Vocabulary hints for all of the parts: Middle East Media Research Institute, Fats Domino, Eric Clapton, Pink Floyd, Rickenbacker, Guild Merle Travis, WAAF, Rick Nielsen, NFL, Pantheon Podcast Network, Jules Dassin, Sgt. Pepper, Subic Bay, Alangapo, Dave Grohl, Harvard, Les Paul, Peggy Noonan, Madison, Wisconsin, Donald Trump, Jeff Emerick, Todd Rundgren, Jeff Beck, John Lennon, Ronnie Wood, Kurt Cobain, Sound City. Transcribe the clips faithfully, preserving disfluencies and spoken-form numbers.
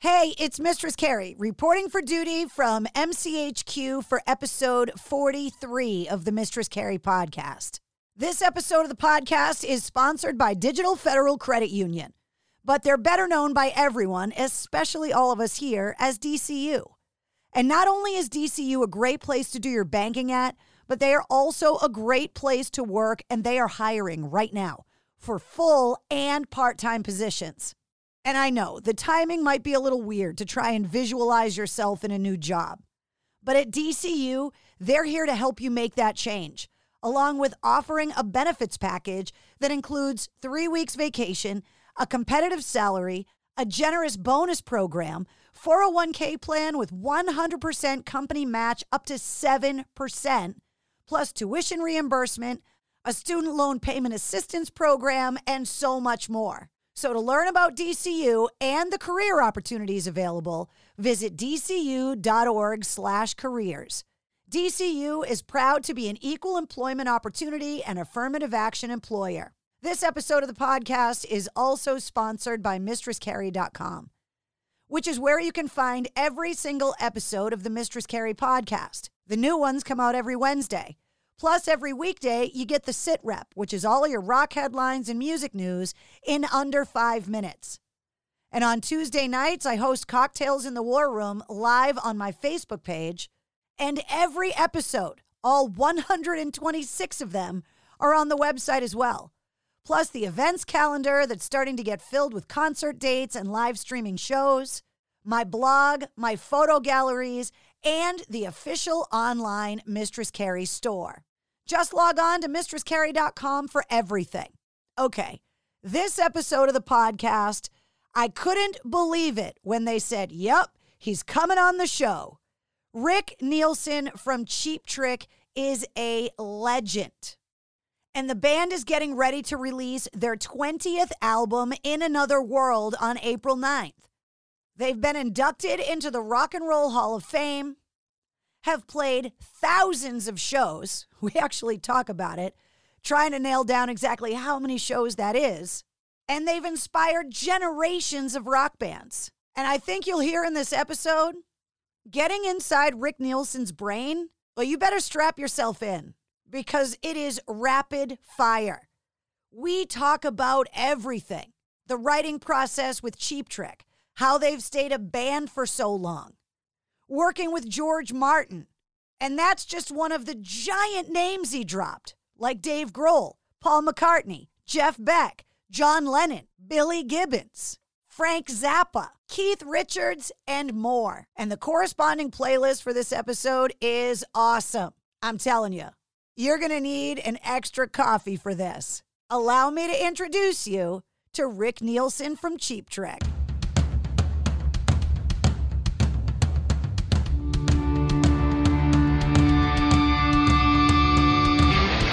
Hey, it's Mistress Carrie reporting for duty from M C H Q for episode forty-three of the Mistress Carrie podcast. This episode of the podcast is sponsored by Digital Federal Credit Union, but they're better known by everyone, especially all of us here, as D C U. And not only is D C U a great place to do your banking at, but they are also a great place to work, and they are hiring right now for full and part-time positions. And I know the timing might be a little weird to try and visualize yourself in a new job. But at D C U, they're here to help you make that change, along with offering a benefits package that includes three weeks vacation, a competitive salary, a generous bonus program, four oh one k plan with one hundred percent company match up to seven percent, plus tuition reimbursement, a student loan payment assistance program, and so much more. So to learn about D C U and the career opportunities available, visit dcu.org slash careers. D C U is proud to be an equal employment opportunity and affirmative action employer. This episode of the podcast is also sponsored by Mistress Carrie dot com, which is where you can find every single episode of the Mistress Carrie podcast. The new ones come out every Wednesday. Plus, every weekday, you get the Sit Rep, which is all of your rock headlines and music news in under five minutes. And on Tuesday nights, I host Cocktails in the War Room live on my Facebook page. And every episode, all one hundred twenty-six of them, are on the website as well. Plus, the events calendar that's starting to get filled with concert dates and live streaming shows, my blog, my photo galleries, and the official online Mistress Carrie store. Just log on to Mistress Carrie dot com for everything. Okay, this episode of the podcast, I couldn't believe it when they said, yep, he's coming on the show. Rick Nielsen from Cheap Trick is a legend. And the band is getting ready to release their twentieth album, In Another World, on April ninth. They've been inducted into the Rock and Roll Hall of Fame, have played thousands of shows. We actually talk about it, trying to nail down exactly how many shows that is. And they've inspired generations of rock bands. And I think you'll hear in this episode, getting inside Rick Nielsen's brain, well, you better strap yourself in because it is rapid fire. We talk about everything, the writing process with Cheap Trick, how they've stayed a band for so long, working with George Martin. And that's just one of the giant names he dropped, like Dave Grohl, Paul McCartney, Jeff Beck, John Lennon, Billy Gibbons, Frank Zappa, Keith Richards, and more. And the corresponding playlist for this episode is awesome. I'm telling you, you're going to need an extra coffee for this. Allow me to introduce you to Rick Nielsen from Cheap Trick.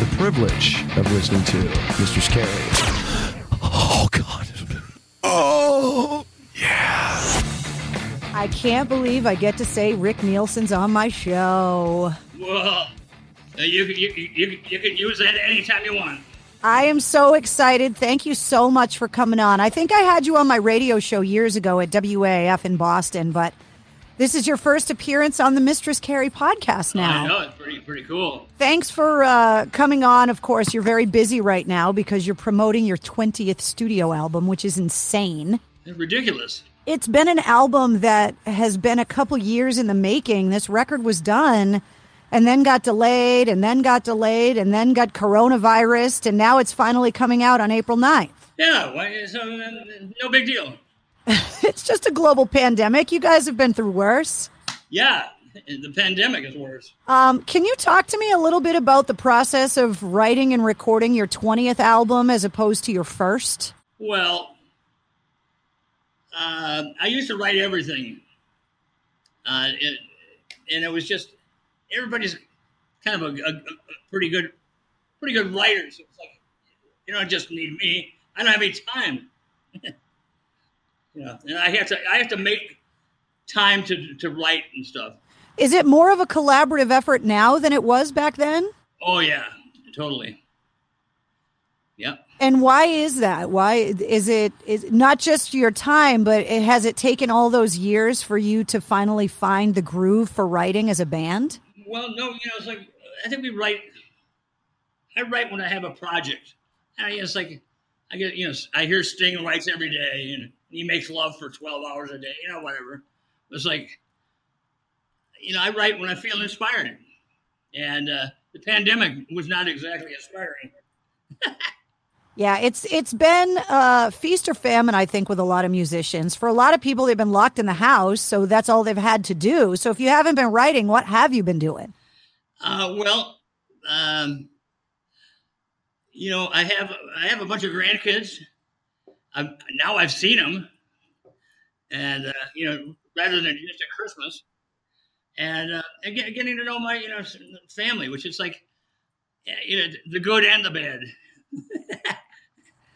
the privilege of listening to Mistress Carrie. Oh, God. Oh, yeah. I can't believe I get to say Rick Nielsen's on my show. Whoa. You, you, you, you can use that anytime you want. I am so excited. Thank you so much for coming on. I think I had you on my radio show years ago at W A A F in Boston, but this is your first appearance on the Mistress Carrie podcast now. I know, it's pretty, pretty cool. Thanks for uh, coming on. Of course, you're very busy right now because you're promoting your twentieth studio album, which is insane. It's ridiculous. It's been an album that has been a couple years in the making. This record was done and then got delayed and then got delayed and then got coronavirus, and now it's finally coming out on April ninth. Yeah, well, so, uh, no big deal. It's just a global pandemic. You guys have been through worse. Yeah, the pandemic is worse. Um, can you talk to me a little bit about the process of writing and recording your twentieth album as opposed to your first? Well, uh, I used to write everything. Uh, it, and it was just, everybody's kind of a, a, a pretty good pretty good writer. So it's like, you don't just need me. I don't have any time. Yeah, and I have to I have to make time to to write and stuff. Is it more of a collaborative effort now than it was back then? Oh yeah, totally. Yeah. And why is that? Why is it is not just your time, but it, has it taken all those years for you to finally find the groove for writing as a band? Well, no, you know, it's like I think we write. I write when I have a project. I, it's like I get you know I hear Sting writes every day and. He makes love for twelve hours a day, you know, whatever. It's like, you know, I write when I feel inspired. And uh, the pandemic was not exactly inspiring. Yeah, it's it's been uh, feast or famine, I think, with a lot of musicians. For a lot of people, they've been locked in the house, so that's all they've had to do. So if you haven't been writing, what have you been doing? Uh, well, um, you know, I have I have a bunch of grandkids. I've, now I've seen them, and uh, you know, rather than just at Christmas, and uh, and get, getting to know my you know family, which is like, you know, the good and the bad.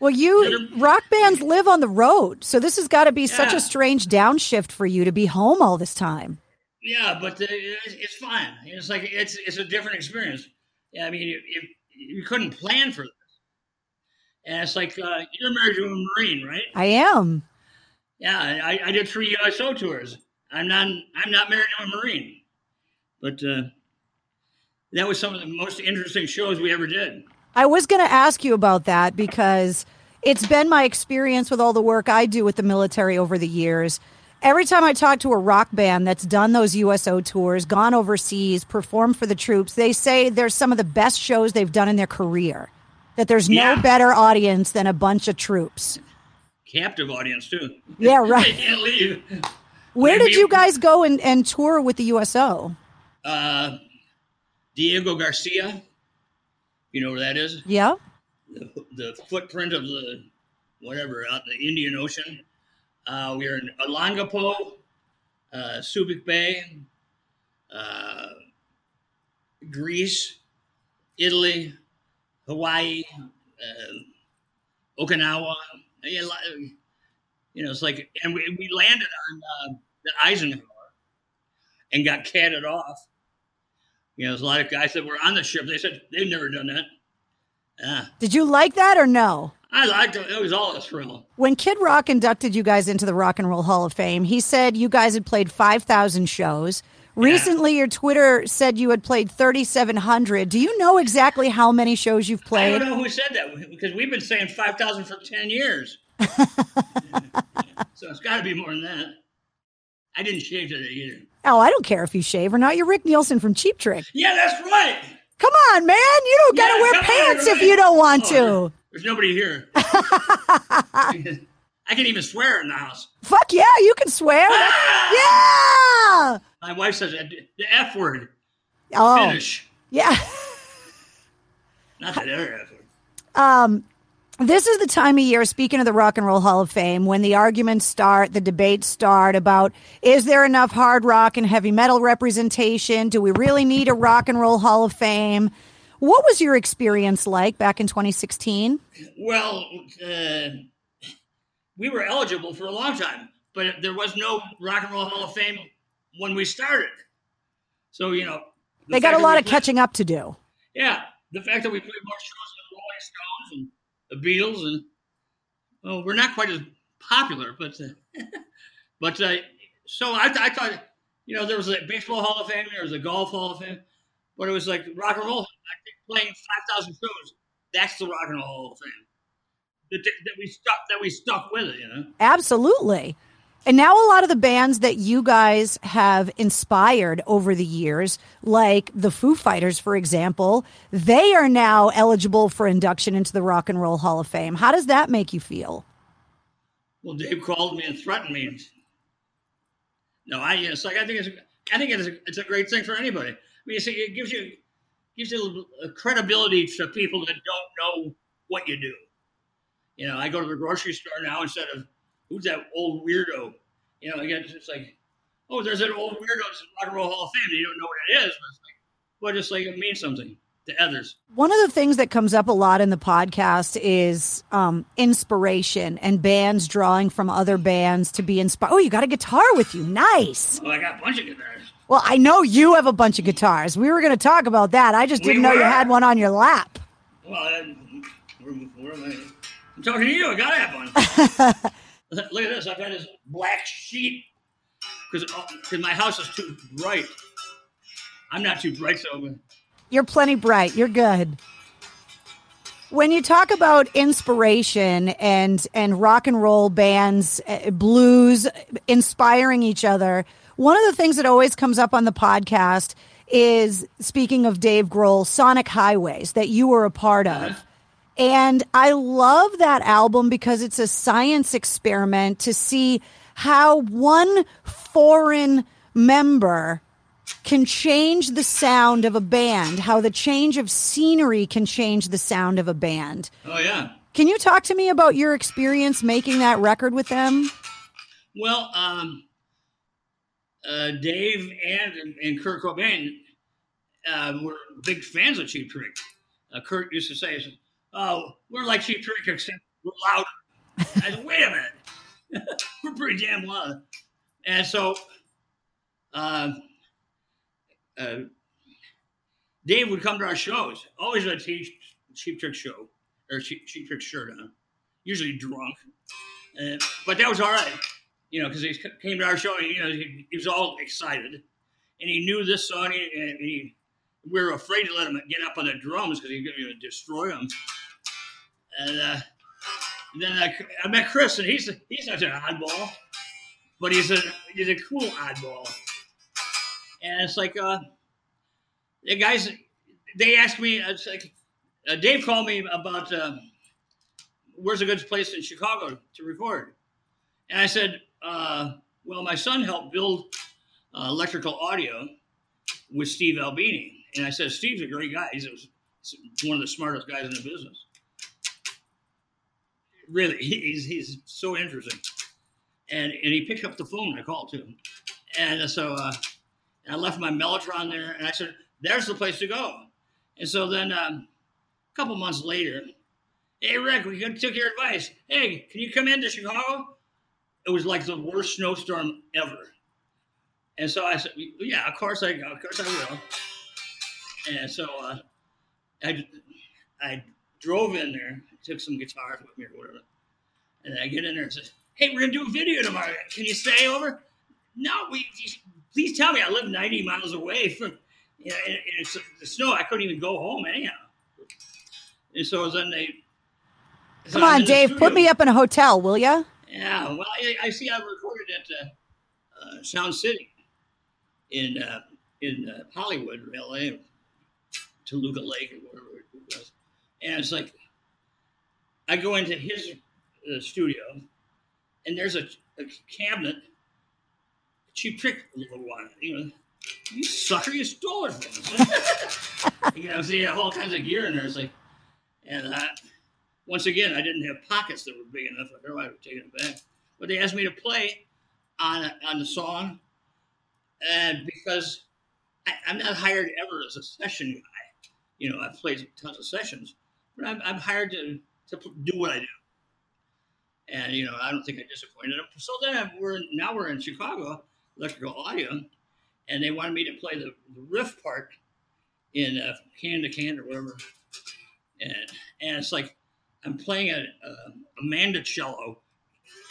Well, you rock bands live on the road, so this has got to be yeah. such a strange downshift for you to be home all this time. Yeah, but uh, it's, it's fun. It's like it's it's a different experience. Yeah, I mean, if, if you couldn't plan for. And it's like, uh, you're married to a Marine, right? I am. Yeah, I, I did three U S O tours. I'm not I'm not married to a Marine. But uh, that was some of the most interesting shows we ever did. I was going to ask you about that because it's been my experience with all the work I do with the military over the years. Every time I talk to a rock band that's done those U S O tours, gone overseas, performed for the troops, they say they're some of the best shows they've done in their career. That there's no yeah. better audience than a bunch of troops. Captive audience, too. Yeah, right. They can't leave. Where Maybe. did you guys go and, and tour with the U S O? Uh, Diego Garcia. You know where that is? Yeah. The, the footprint of the, whatever, out the Indian Ocean. Uh, we were in Alangapo, uh, Subic Bay, uh, Greece, Italy, Hawaii, uh, Okinawa, you know, it's like, and we, we landed on uh, the Eisenhower and got catted off. You know, there's a lot of guys that were on the ship. They said they've never done that. Uh, Did you like that or no? I liked it. It was all a thrill. When Kid Rock inducted you guys into the Rock and Roll Hall of Fame, he said you guys had played five thousand shows. Recently, yeah. your Twitter said you had played thirty-seven hundred. Do you know exactly how many shows you've played? I don't know who said that, because we've been saying five thousand for ten years. So it's got to be more than that. I didn't shave today either. Oh, I don't care if you shave or not. You're Rick Nielsen from Cheap Trick. Yeah, that's right. Come on, man. You don't got to yeah, wear pants on, right? if you don't want oh, to. There's nobody here. I I can even swear in the house. Fuck yeah, you can swear. Ah! Yeah. My wife says the F word. Oh. Finish. Yeah. Not the other F word. Um, this is the time of year, speaking of the Rock and Roll Hall of Fame, when the arguments start, the debates start about, is there enough hard rock and heavy metal representation? Do we really need a Rock and Roll Hall of Fame? What was your experience like back in twenty sixteen? Well, uh... we were eligible for a long time, but there was no Rock and Roll Hall of Fame when we started. So, you know. The they got a lot of played, catching up to do. Yeah. The fact that we played more shows than the Rolling Stones and the Beatles, and well, we're not quite as popular, but, uh, but uh, so I, I thought, you know, there was a Baseball Hall of Fame, there was a Golf Hall of Fame, but it was like Rock and Roll. I think playing five thousand shows, that's the Rock and Roll Hall of Fame. That we stuck, that we stuck with it, you know? Absolutely. And now a lot of the bands that you guys have inspired over the years, like the Foo Fighters, for example, they are now eligible for induction into the Rock and Roll Hall of Fame. How does that make you feel? Well, Dave called me and threatened me. No, I yes, like I think it's I think it's a, it's a great thing for anybody. I mean, it's, it gives you gives you a credibility to people that don't know what you do. You know, I go to the grocery store now instead of, who's that old weirdo? You know, again, it's like, oh, there's an old weirdo that's in Rock and Roll Hall of Fame. You don't know what it is, but it's like, well, just like it means something to others. One of the things that comes up a lot in the podcast is um, inspiration and bands drawing from other bands to be inspired. Oh, you got a guitar with you. Nice. Well, I got a bunch of guitars. Well, I know you have a bunch of guitars. We were going to talk about that. I just we didn't know were. You had one on your lap. Well, I, where, where am I? I'm talking to you. I got to have one. Look at this. I've got this black sheet because my house is too bright. I'm not too bright, so... You're plenty bright. You're good. When you talk about inspiration and, and rock and roll bands, uh, blues, inspiring each other, one of the things that always comes up on the podcast is, speaking of Dave Grohl, Sonic Highways, that you were a part of. Uh-huh. And I love that album because it's a science experiment to see how one foreign member can change the sound of a band, how the change of scenery can change the sound of a band. Oh, yeah. Can you talk to me about your experience making that record with them? Well, um, uh, Dave and, and Kurt Cobain uh, were big fans of Cheap Trick. Uh, Kurt used to say... Oh, we're like Cheap Trick, except we're louder. I said, wait a minute. We're pretty damn loud. And so uh, uh, Dave would come to our shows. Always a Cheap Trick show, or Cheap, Cheap Trick shirt on. Usually drunk. Uh, but that was all right, you know, because he came to our show, and, you know, he, he was all excited. And he knew this song, and he... We were afraid to let him get up on the drums because he was going to destroy them. And, uh, and then I, I met Chris, and he's he's such an oddball, but he's a he's a cool oddball. And it's like uh, the guys, they asked me. It's like uh, Dave called me about uh, where's a good place in Chicago to record, and I said, uh, well, my son helped build uh, Electrical Audio with Steve Albini. And I said, Steve's a great guy. He's one of the smartest guys in the business. Really, he's he's so interesting. And and he picked up the phone and I called to him. And so uh, I left my Mellotron there. And I said, there's the place to go. And so then um, a couple months later, hey, Rick, we took your advice. Hey, can you come into Chicago? It was like the worst snowstorm ever. And so I said, yeah, of course I go. Of course I will. And so uh, I, I drove in there, took some guitars with me or whatever, and I get in there and said, hey, we're going to do a video tomorrow. Can you stay over? No, we, please tell me. I live ninety miles away from, you know, and, and it's the snow. I couldn't even go home anyhow. And so then they... So Come on, Dave, put me up in a hotel, will you? Yeah, well, I, I see I recorded at uh, uh, Sound City in uh, in uh, Hollywood, L A, Toluca Lake or whatever it was. And it's like, I go into his uh, studio and there's a, a cabinet, Cheap Trick little one, you know, you sucker, you stole it from us. You know, so you have all kinds of gear in there. It's like, and I, once again, I didn't have pockets that were big enough. I don't know, I would take it back. But they asked me to play on on the song, and because I, I'm not hired ever as a session guy. You know, I've played tons of sessions, but I'm, I'm hired to, to do what I do. And, you know, I don't think I disappointed them. So then we're now we're in Chicago, Electrical Audio, and they wanted me to play the, the riff part in uh, Can to Can or whatever. And and it's like I'm playing a, a, a mandocello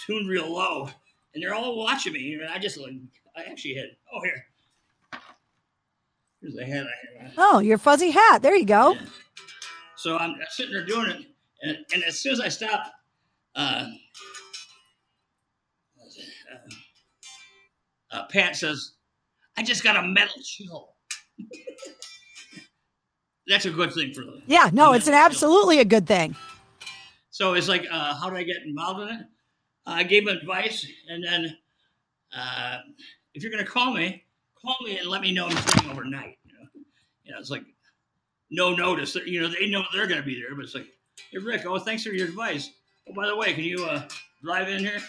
tuned real low, and they're all watching me. And I just like, I actually had, oh, here. Here's the hat I had. Oh, your fuzzy hat. There you go. Yeah. So I'm sitting there doing it, and, and as soon as I stopped, uh, uh, uh, Pat says, I just got a metal chill. That's a good thing for them. Yeah, no, it's an absolutely chill. A good thing. So it's like, uh, how did I get involved in it? Uh, I gave advice, and then uh, if you're going to call me, call me and let me know I'm staying overnight. You know, you know, it's like no notice. You know, they know they're going to be there, but it's like, hey, Rick, oh, thanks for your advice. Oh, by the way, can you uh, drive in here,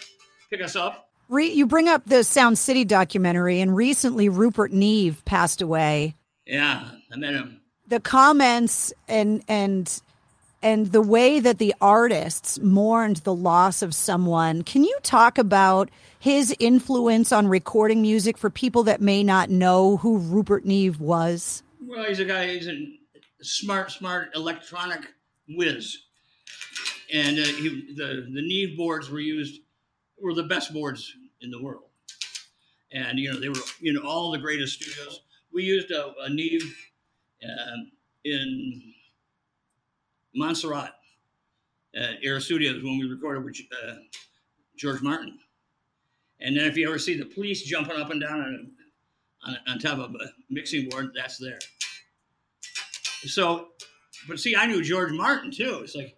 pick us up? Re- you bring up the Sound City documentary, and recently Rupert Neve passed away. Yeah, I met him. The comments and and and the way that the artists mourned the loss of someone. Can you talk about his influence on recording music for people that may not know who Rupert Neve was? Well, he's a guy, he's a smart, smart electronic whiz. And uh, he, the, the Neve boards were used, were the best boards in the world. And, you know, they were in all the greatest studios. We used a, a Neve uh, in Montserrat at Air Studios when we recorded with uh, George Martin. And then if you ever see the police jumping up and down on, on, on top of a mixing board, that's there. So, but see, I knew George Martin too. It's like,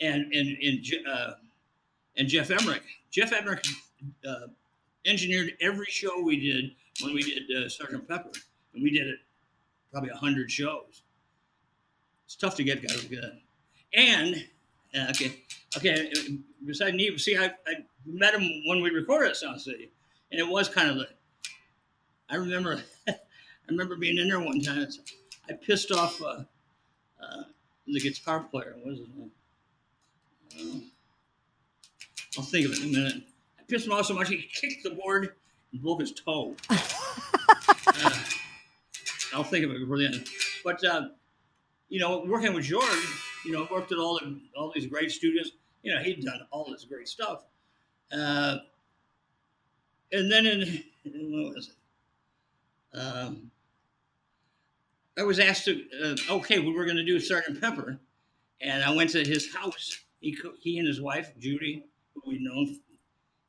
and and and uh, and Jeff Emerick. Jeff Emerick uh, engineered every show we did when we did uh, Sergeant Pepper, and we did it probably a hundred shows. It's tough to get guys like that. And uh, okay, okay. Besides Neve, see, I, I met him when we recorded at Sound City, and it was kind of like I remember. I remember being in there one time. I pissed off uh, uh, the guitar player. What is his name? I'll think of it in a minute. I pissed him off so much he kicked the board and broke his toe. uh, I'll think of it before the end. But uh, you know, working with George, you know, worked at all the, all these great studios. You know, he'd done all this great stuff. Uh, and then in, in what was it? Um, I was asked to. Uh, okay, we were going to do Sergeant Pepper, and I went to his house. He he and his wife, Judy, who we'd known.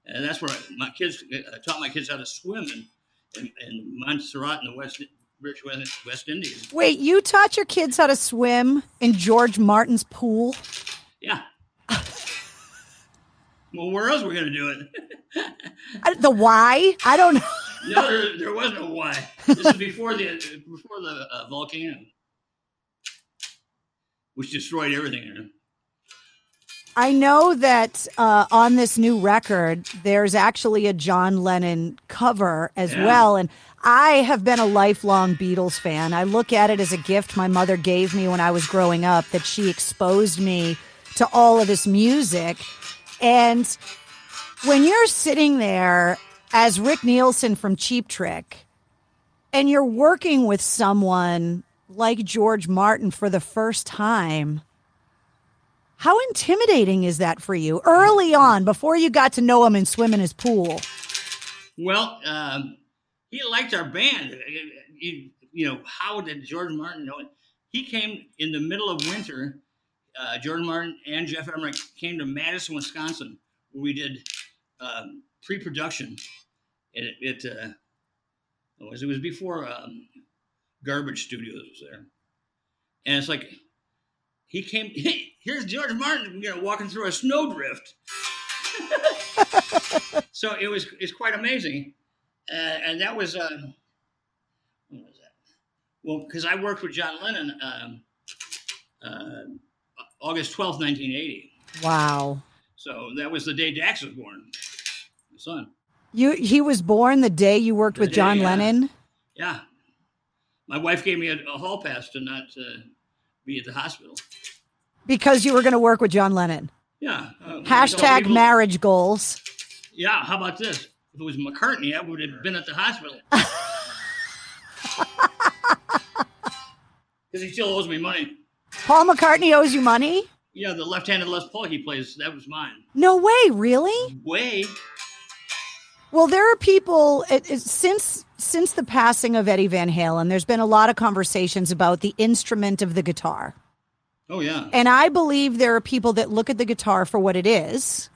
And that's where I, my kids, I taught my kids how to swim in, in, in Montserrat in the West, British West, West Indies. Wait, you taught your kids how to swim in George Martin's pool? Yeah. Well, where else were we going to do it? I, the why? I don't know. No, there, there wasn't a why. This is before the, before the uh, volcano, which destroyed everything there. I know that uh, on this new record, there's actually a John Lennon cover as yeah. well. And I have been a lifelong Beatles fan. I look at it as a gift my mother gave me when I was growing up, that she exposed me to all of this music. And when you're sitting there as Rick Nielsen from Cheap Trick, and you're working with someone like George Martin for the first time, how intimidating is that for you early on, before you got to know him and swim in his pool? Well, um, he liked our band. You, you know, how did George Martin know it? He came in the middle of winter. Uh, George Martin and Jeff Emerick came to Madison, Wisconsin, where we did um, pre-production. It, it, uh, it, was, it was before um, Garbage Studios was there. And it's like... He came, hey, here's George Martin, you know, walking through a snowdrift. So it was it's quite amazing. Uh, and that was, um, what was that? Well, because I worked with John Lennon um, uh, August twelfth, nineteen eighty. Wow. So that was the day Dax was born, my son. You He was born the day you worked the with day, John yeah. Lennon? Yeah. My wife gave me a, a hall pass to not uh, be at the hospital. Because you were going to work with John Lennon. Yeah. Uh, Hashtag marriage goals. Yeah. How about this? If it was McCartney, I would have been at the hospital. Because he still owes me money. Paul McCartney owes you money? Yeah, the left-handed Les Paul he plays, that was mine. No way, really? Way. Well, there are people, it, it, since since the passing of Eddie Van Halen, there's been a lot of conversations about the instrument of the guitar. Oh, yeah. And I believe there are people that look at the guitar for what it is.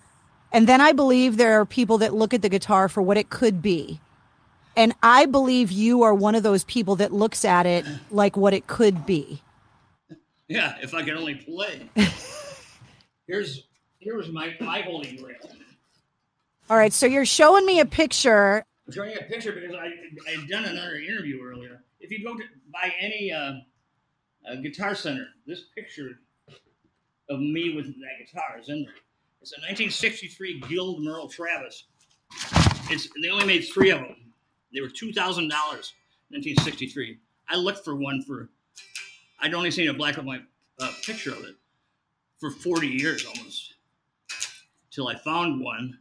And then I believe there are people that look at the guitar for what it could be. And I believe you are one of those people that looks at it like what it could be. Yeah, if I could only play. Here's here was my, my holy grail. All right, so you're showing me a picture. I'm showing you a picture because I I've done another interview earlier. If you go to by any uh, uh, guitar center, this picture of me with that guitar is in there. It's a nineteen sixty-three Guild Merle Travis. It's they only made three of them. They were two thousand dollars, nineteen sixty-three. I looked for one for. I'd only seen a black and white uh, picture of it for forty years almost, till I found one.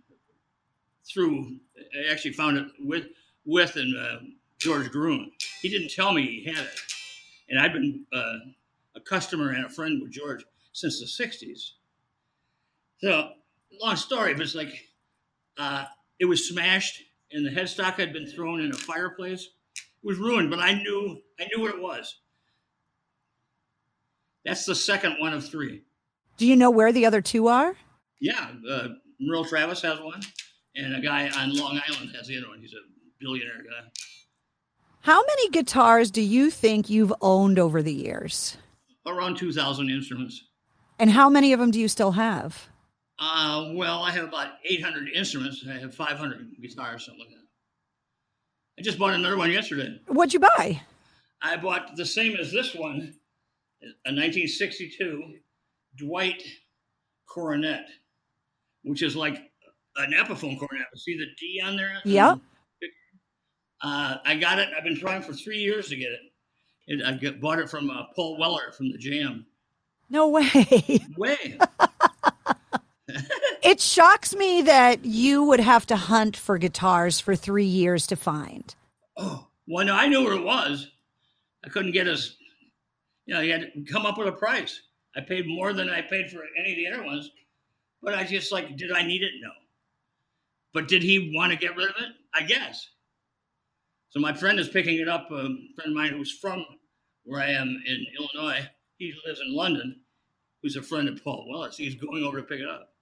Through I actually found it with with and uh, George Groom. He didn't tell me he had it, and I've been uh, a customer and a friend with George since the sixties. So, long story, but it's like, uh, it was smashed and the headstock had been thrown in a fireplace. It was ruined, but I knew, I knew what it was. That's the second one of three. Do you know where the other two are? Yeah. Uh, Merle Travis has one and a guy on Long Island has the other one. He's a billionaire guy. How many guitars do you think you've owned over the years? Around two thousand instruments. And how many of them do you still have? Uh, well, I have about eight hundred instruments. I have five hundred guitars, something like that. I just bought another one yesterday. What'd you buy? I bought the same as this one, a nineteen sixty-two Dwight Coronet, which is like an Epiphone Coronet. See the D on there? Yep. Uh, I got it. I've been trying for three years to get it. it I get, bought it from uh, Paul Weller from The Jam. No way. Way. It shocks me that you would have to hunt for guitars for three years to find. Oh, well, no, I knew where it was. I couldn't get as, you know, you had to come up with a price. I paid more than I paid for any of the other ones, but I just like, did I need it? No. But did he want to get rid of it? I guess. So my friend is picking it up, a friend of mine who's from where I am in Illinois. He lives in London, who's a friend of Paul Willis. He's going over to pick it up.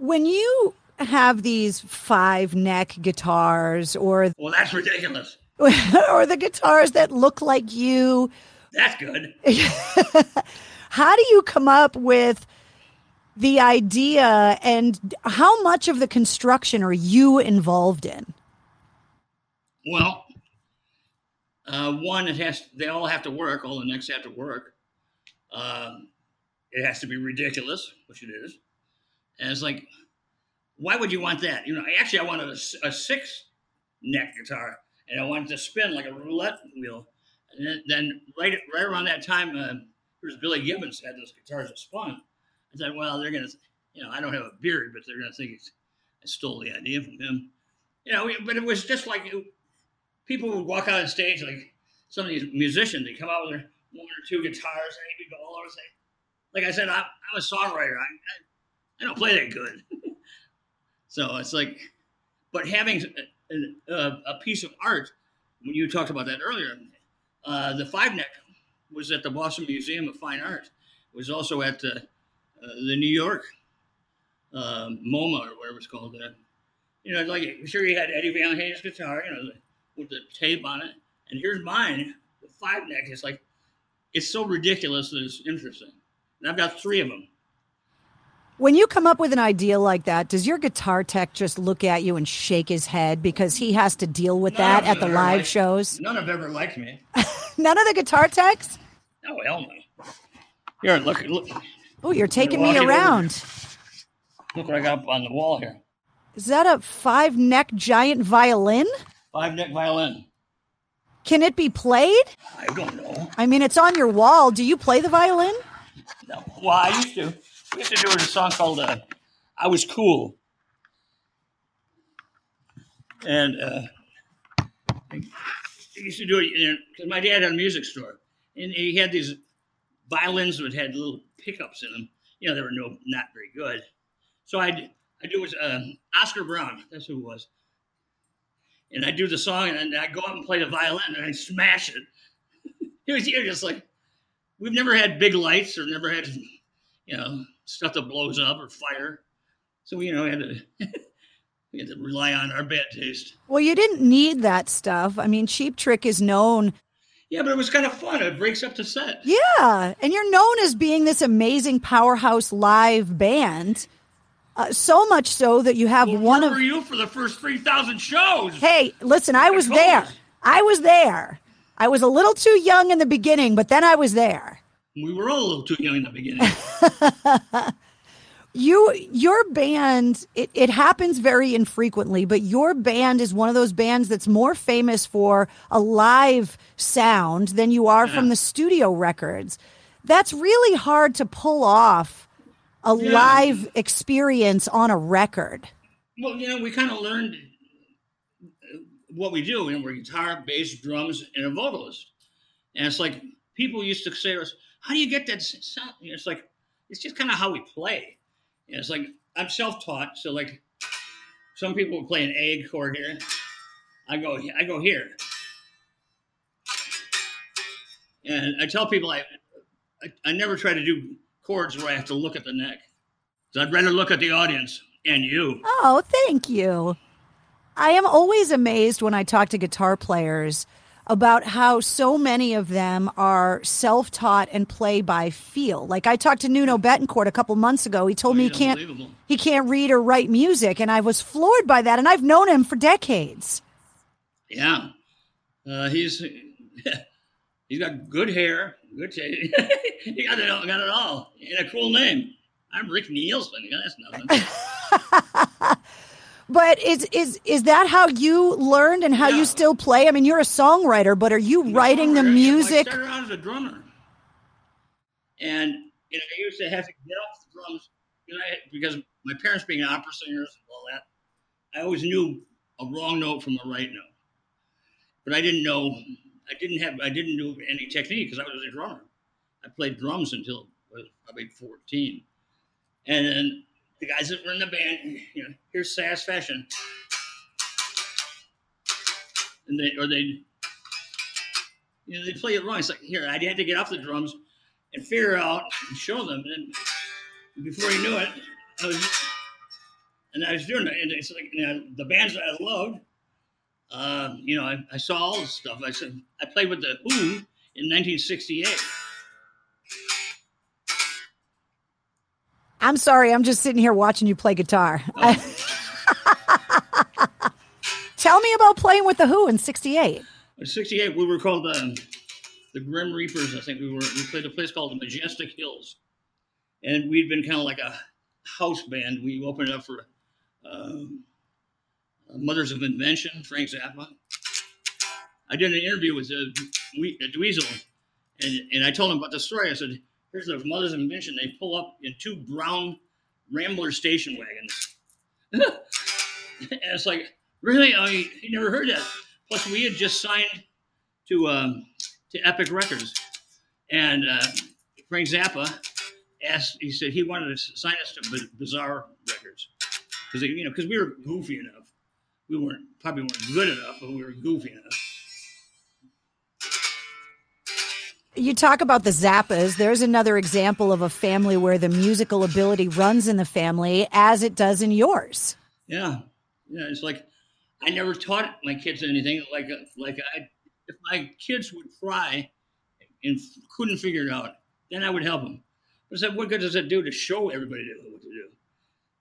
When you have these five neck guitars or... Well, that's ridiculous. Or the guitars that look like you. That's good. How do you come up with the idea and how much of the construction are you involved in? Well... Uh, one, it has. They all have to work. All the necks have to work. Um, it has to be ridiculous, which it is. And it's like, why would you want that? You know, actually, I wanted a, a six neck guitar, and I wanted to spin like a roulette wheel. And then, then right, right around that time, uh, here's Billy Gibbons had those guitars that spun. I said, well, they're gonna, th- you know, I don't have a beard, but they're gonna think it's, I stole the idea from him. You know, but it was just like. It, People would walk out on stage, like some of these musicians, they come out with their one or two guitars, and they'd go all over. Like I said, I'm, I'm a songwriter. I, I, I don't play that good. So it's like, but having a, a, a piece of art, when you talked about that earlier, uh, the five neck was at the Boston Museum of Fine Art. It was also at the, uh, the New York uh, MoMA or whatever it's called. Uh, you know, like sure you had Eddie Van Halen's guitar, you know. The, with the tape on it, and here's mine, the five neck. It's like, it's so ridiculous that it's interesting. And I've got three of them. When you come up with an idea like that, does your guitar tech just look at you and shake his head because he has to deal with none that at the live liked, shows? None have ever liked me. None of the guitar techs? No, hell no. Here, look. look. Oh, you're taking you're me around. Over. Look what I got up on the wall here. Is that a five-neck giant violin? Five-neck violin. Can it be played? I don't know. I mean, it's on your wall. Do you play the violin? No. Well, I used to. We used to do a song called uh, I Was Cool. And uh, I used to do it because my dad had a music store. And he had these violins that had little pickups in them. You know, they were no, not very good. So I'd, I'd do it with um, Oscar Brown. That's who it was. And I'd do the song, and I'd go out and play the violin, and I'd smash it. It was just like, we've never had big lights or never had, you know, stuff that blows up or fire. So we, you know, had to we had to rely on our bad taste. Well, you didn't need that stuff. I mean, Cheap Trick is known. Yeah, but it was kind of fun. It breaks up the set. Yeah, and you're known as being this amazing powerhouse live band. Uh, so much so that you have well, one of... Where were you for the first three thousand shows? Hey, listen, I was there. I was there. I was a little too young in the beginning, but then I was there. We were all a little too young in the beginning. You, your band, it, it happens very infrequently, but your band is one of those bands that's more famous for a live sound than you are yeah. from the studio records. That's really hard to pull off a yeah. live experience on a record. Well, you know, we kind of learned what we do, and you know, we're guitar, bass, drums, and a vocalist. And it's like, people used to say to us, how do you get that sound? You know, it's like, it's just kind of how we play. You know, it's like, I'm self-taught. So like, some people play an A chord here. I go, I go here. And I tell people, I, I, I never try to do chords where I have to look at the neck. So I'd rather look at the audience and you. Oh, thank you. I am always amazed when I talk to guitar players about how so many of them are self-taught and play by feel. Like I talked to Nuno Betancourt a couple months ago. He told oh, me he can't he can't read or write music, and I was floored by that, and I've known him for decades. Yeah. Uh, he's he's got good hair, good taste. He got it all, got it all. And a cool name. I'm Rick Nielsen. That's nothing. But is is is that how you learned and how yeah. you still play? I mean, you're a songwriter, but are you no, writing the music? I started out as a drummer, and you know, I used to have to get off the drums because, I, because my parents being opera singers and all that, I always knew a wrong note from a right note. But I didn't know, I didn't have, I didn't do any technique because I was a drummer. I played drums until I was probably fourteen, and then the guys that were in the band, you know, here's satisfaction. And they, or they, you know, they play it wrong. It's like, here, I had to get off the drums and figure out and show them. And then before you knew it, I was, and I was doing it. And it's like, you know, the bands that I loved, uh, you know, I, I saw all this stuff. I said, I played with the Who in nineteen sixty-eight. I'm sorry, I'm just sitting here watching you play guitar. Oh. Tell me about playing with the Who in sixty-eight. In sixty-eight, we were called um, the Grim Reapers, I think we were. We played a place called the Majestic Hills. And we'd been kind of like a house band. We opened up for um, Mothers of Invention, Frank Zappa. I did an interview with uh, Dweezil, and, and I told him about the story. I said, here's the Mothers of Invention. They pull up in two brown Rambler station wagons. And it's like, really? I mean, you never heard that. Plus, we had just signed to um, to Epic Records. And uh, Frank Zappa asked, he said he wanted to sign us to B- Bizarre Records. Because you know, because we were goofy enough. We weren't probably weren't good enough, but we were goofy enough. You talk about the Zappas. There's another example of a family where the musical ability runs in the family as it does in yours. Yeah. Yeah. It's like, I never taught my kids anything. Like, like I, if my kids would try and couldn't figure it out, then I would help them. What, that, what good does it do to show everybody what to do?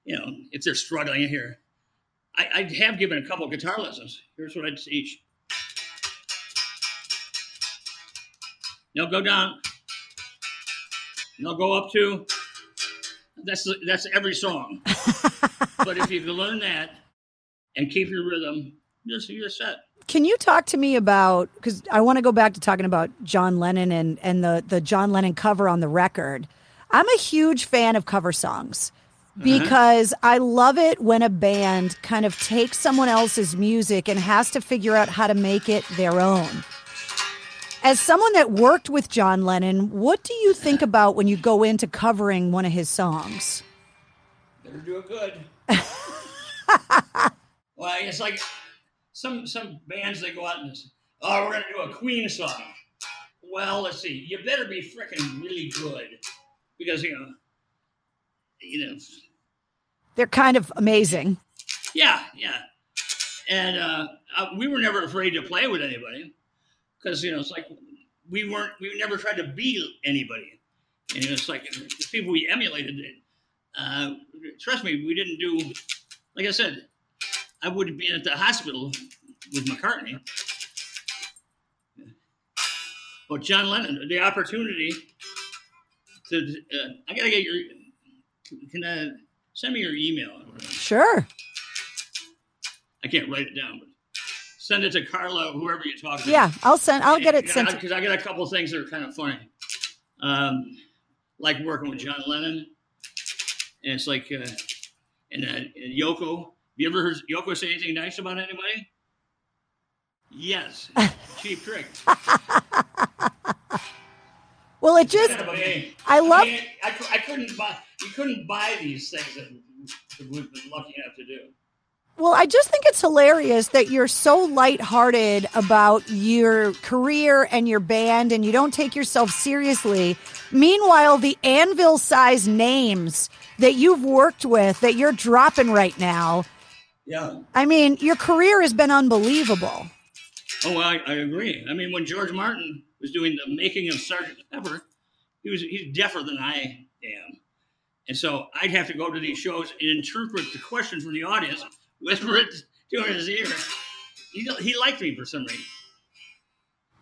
You know, if they're struggling here. I, I have given a couple of guitar lessons. Here's what I teach. They'll go down. They'll go up to. That's that's every song. But if you can learn that and keep your rhythm, you're, you're set. Can you talk to me about, because I want to go back to talking about John Lennon and, and the, the John Lennon cover on the record. I'm a huge fan of cover songs because uh-huh. I love it when a band kind of takes someone else's music and has to figure out how to make it their own. As someone that worked with John Lennon, what do you think about when you go into covering one of his songs? Better do it good. Well, it's like some some bands, they go out and say, oh, we're going to do a Queen song. Well, let's see. You better be freaking really good because, you know, you know. They're kind of amazing. Yeah, yeah. And uh, we were never afraid to play with anybody. Because, you know, it's like we weren't, we never tried to be anybody. And it's like the people we emulated, uh, trust me, we didn't do, like I said, I would have been at the hospital with McCartney. But John Lennon, the opportunity to, uh, I got to get your, can I, send me your email. Sure. I can't write it down, but. Send it to Carla, whoever you talk to. Yeah, I'll send. I'll get it sent. Because I got a couple of things that are kind of funny, um, like working with John Lennon, and it's like, uh, and, uh, and Yoko. Have you ever heard Yoko say anything nice about anybody? Yes, Cheap Trick. Well, it just. Kind of I love. I, mean, I, I couldn't buy. You couldn't buy these things that we've been lucky enough to do. Well, I just think it's hilarious that you're so lighthearted about your career and your band and you don't take yourself seriously. Meanwhile, the anvil-sized names that you've worked with that you're dropping right now. Yeah. I mean, your career has been unbelievable. Oh, I, I agree. I mean, when George Martin was doing the making of Sergeant Pepper, he was he's deafer than I am. And so I'd have to go to these shows and interpret the questions from the audience. Whisper it to his ear. He, he liked me for some reason.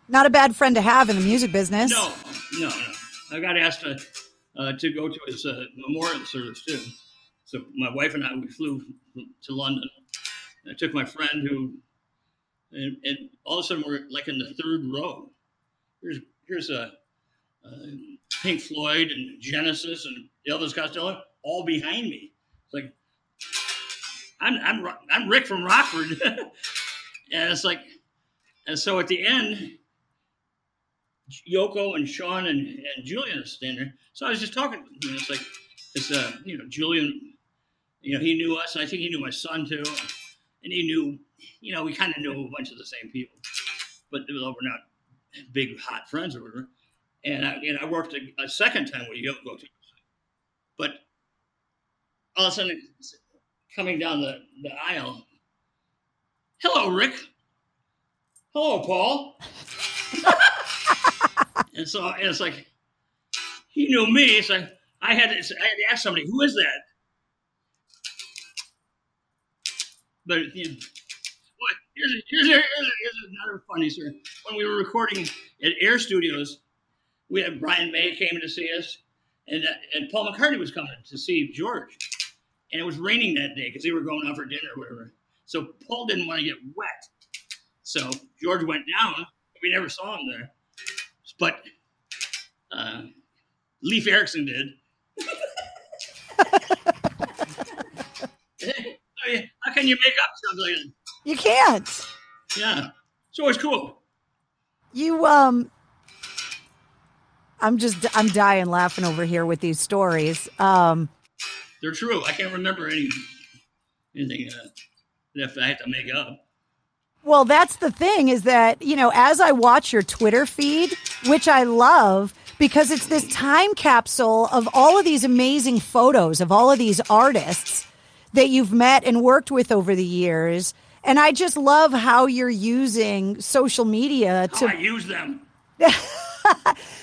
Not a bad friend to have in the music business. No, no, no. I got asked to, uh, to go to his uh, memorial service, too. So my wife and I, we flew to London. And I took my friend who, and, and all of a sudden we're like in the third row. Here's here's uh, uh, Pink Floyd and Genesis and Elvis Costello all behind me. It's like, I'm I'm I'm Rick from Rockford, and it's like, and so at the end, Yoko and Sean and, and Julian are standing there. So I was just talking with him. It's like, it's uh, you know, Julian, you know, he knew us. And I think he knew my son too, and he knew, you know, we kind of knew a bunch of the same people, but we're not big hot friends or whatever. And I and I worked a, a second time with Yoko too, but all of a sudden. Coming down the, the aisle. Hello, Rick. Hello, Paul. and so and it's like, he knew me. It's like, I had, to, I had to ask somebody, who is that? But you know, well, here's, here's, here's, here's another funny story. When we were recording at Air Studios, we had Brian May came to see us, and, and Paul McCartney was coming to see George. And it was raining that day because they were going out for dinner or whatever. So Paul didn't want to get wet. So George went down. But we never saw him there. But uh, Leif Erikson did. How can you make up something like that? You can't. Yeah. So it's cool. You, um, I'm just, I'm dying laughing over here with these stories. Um, They're true. I can't remember any anything uh, that I have to make up. Well, that's the thing is that, you know, as I watch your Twitter feed, which I love because it's this time capsule of all of these amazing photos of all of these artists that you've met and worked with over the years. And I just love how you're using social media to... How I use them.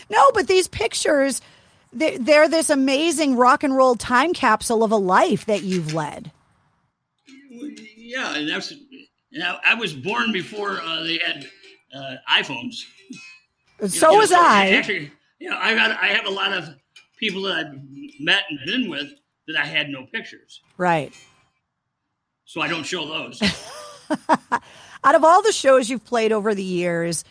No, but these pictures... they're, they're this amazing rock and roll time capsule of a life that you've led. Yeah, and that's, and I, I was born before uh, they had uh, iPhones. So you know, was you know, I. Actually, you know, I got, I have a lot of people that I've met and been with that I had no pictures. Right. So I don't show those. Out of all the shows you've played over the years,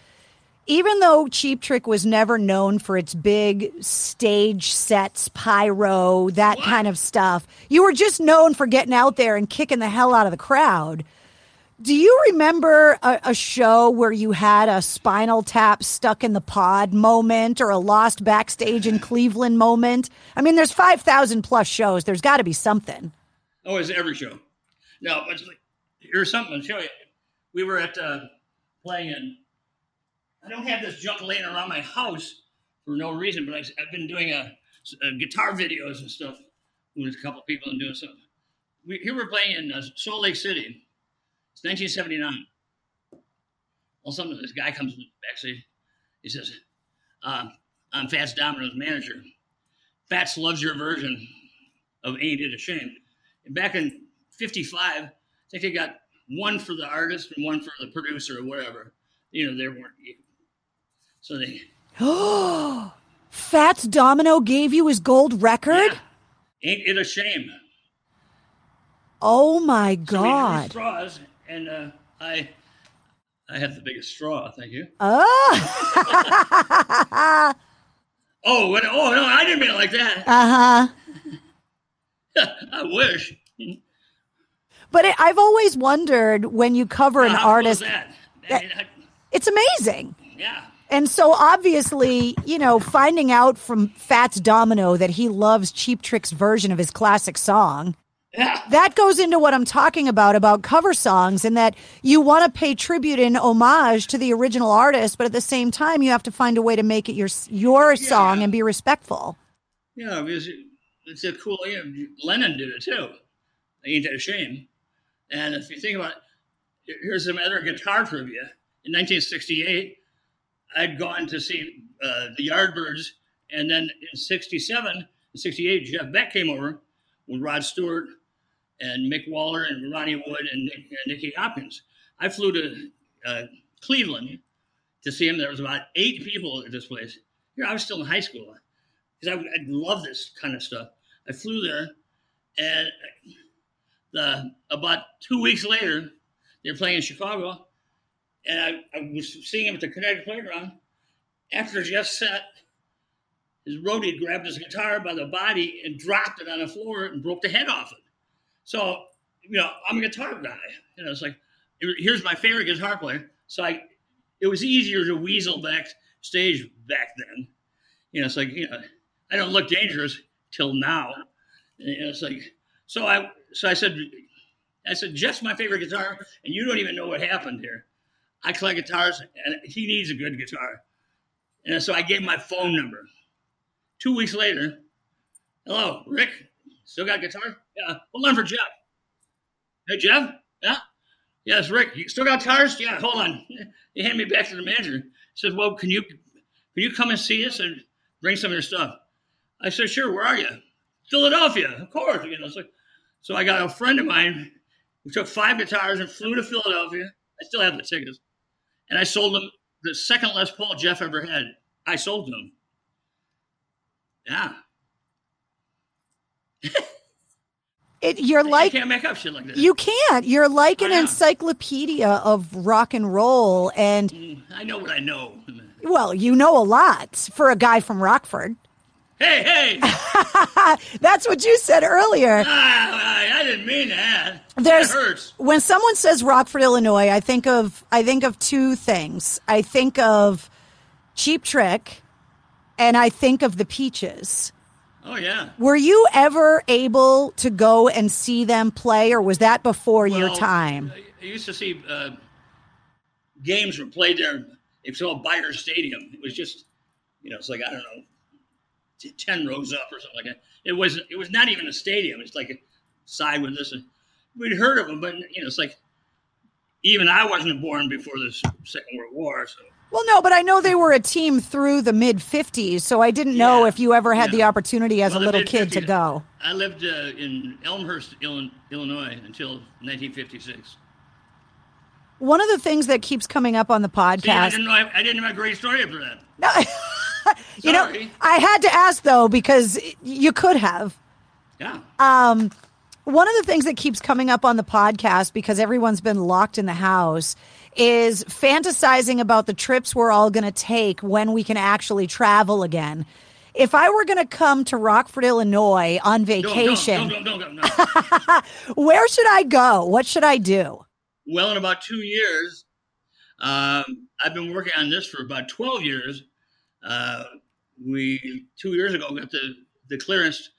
even though Cheap Trick was never known for its big stage sets, pyro, that what? kind of stuff, you were just known for getting out there and kicking the hell out of the crowd. Do you remember a, a show where you had a Spinal Tap stuck in the pod moment or a Lost Backstage in Cleveland moment? I mean, there's five thousand plus shows. There's got to be something. Oh, it's every show. No, but like, here's something I'll show you. We were at uh, playing in. I don't have this junk laying around my house for no reason, but I, I've been doing a, a guitar videos and stuff with a couple of people and doing something. We, here we're playing in uh, Salt Lake City. It's nineteen seventy-nine. Well, suddenly this guy comes backstage. He says, uh, I'm Fats Domino's manager. Fats loves your version of Ain't It a Shame. And back in fifty-five, I think they got one for the artist and one for the producer or whatever. You know, there weren't. So they. Oh, Fats Domino gave you his gold record? Yeah. Ain't It a Shame. Oh, my God. So we had straws, and uh, I I have the biggest straw, thank you. Oh. oh, what, oh, no, I didn't mean it like that. Uh-huh. I wish. But it, I've always wondered when you cover an uh, artist. That? That, I, it's amazing. Yeah. And so obviously, you know, finding out from Fats Domino that he loves Cheap Trick's version of his classic song. Yeah. That goes into what I'm talking about, about cover songs, and that you want to pay tribute and homage to the original artist, but at the same time, you have to find a way to make it your your yeah. song and be respectful. Yeah, it was, it's a cool, you know, Lennon did it too. Ain't That a Shame? And if you think about it, here's some other guitar trivia. In nineteen sixty-eight, I'd gone to see uh, the Yardbirds, and then in sixty-seven, sixty-eight, Jeff Beck came over with Rod Stewart and Mick Waller and Ronnie Wood and, and Nicky Hopkins. I flew to uh, Cleveland to see him. There was about eight people at this place. You know, I was still in high school because I, I love this kind of stuff. I flew there, and the, about two weeks later, they were playing in Chicago, and I, I was seeing him at the Connecticut Playground. After Jeff set, his roadie grabbed his guitar by the body and dropped it on the floor and broke the head off it. So, you know, I'm a guitar guy. You know, it's like, here's my favorite guitar player. So I, it was easier to weasel backstage back then. You know, it's like, you know, I don't look dangerous till now. And it's like, so I, so I said, I said, Jeff's my favorite guitar, and you don't even know what happened here. I collect guitars, and he needs a good guitar. And so I gave him my phone number. Two weeks later, hello, Rick. Still got guitar? Yeah. Hold on for Jeff. Hey, Jeff? Yeah? Yes, Rick. You still got guitars? Yeah, hold on. He handed me back to the manager. He says, well, can you can you come and see us and bring some of your stuff? I said, sure. Where are you? Philadelphia. Of course. You know, so, so I got a friend of mine who took five guitars and flew to Philadelphia. I still have the tickets. And I sold them the second Les Paul Jeff ever had. I sold them. Yeah. It, you're like, you can't make up shit like that. You can't. You're like an encyclopedia of rock and roll. And I know what I know. Well, you know a lot for a guy from Rockford. Hey, hey. That's what you said earlier. Uh, I, I didn't mean that. There's, that hurts. When someone says Rockford, Illinois, I think of I think of two things. I think of Cheap Trick, and I think of the Peaches. Oh, yeah. Were you ever able to go and see them play, or was that before well, your time? I used to see uh, games were played there. It's called Byers Stadium. It was just, you know, it's like, I don't know, t- ten rows up or something like that. It was it was not even a stadium. It's like a side with this. We'd heard of them, but, you know, it's like even I wasn't born before the Second World War. So Well, no, but I know they were a team through the mid fifties, so I didn't yeah. know if you ever had yeah. the opportunity as well, a little kid to go. I lived uh, in Elmhurst, Illinois until nineteen fifty-six. One of the things that keeps coming up on the podcast... See, I didn't know I, I didn't have a great story for that. No, you know, I had to ask, though, because you could have. Yeah. Um, one of the things that keeps coming up on the podcast, because everyone's been locked in the house... is fantasizing about the trips we're all going to take when we can actually travel again. If I were going to come to Rockford, Illinois on vacation, no, no, no, no, no, no. Where should I go? What should I do? Well, in about two years, um, I've been working on this for about twelve years. Uh, we, two years ago, got the, the clearance.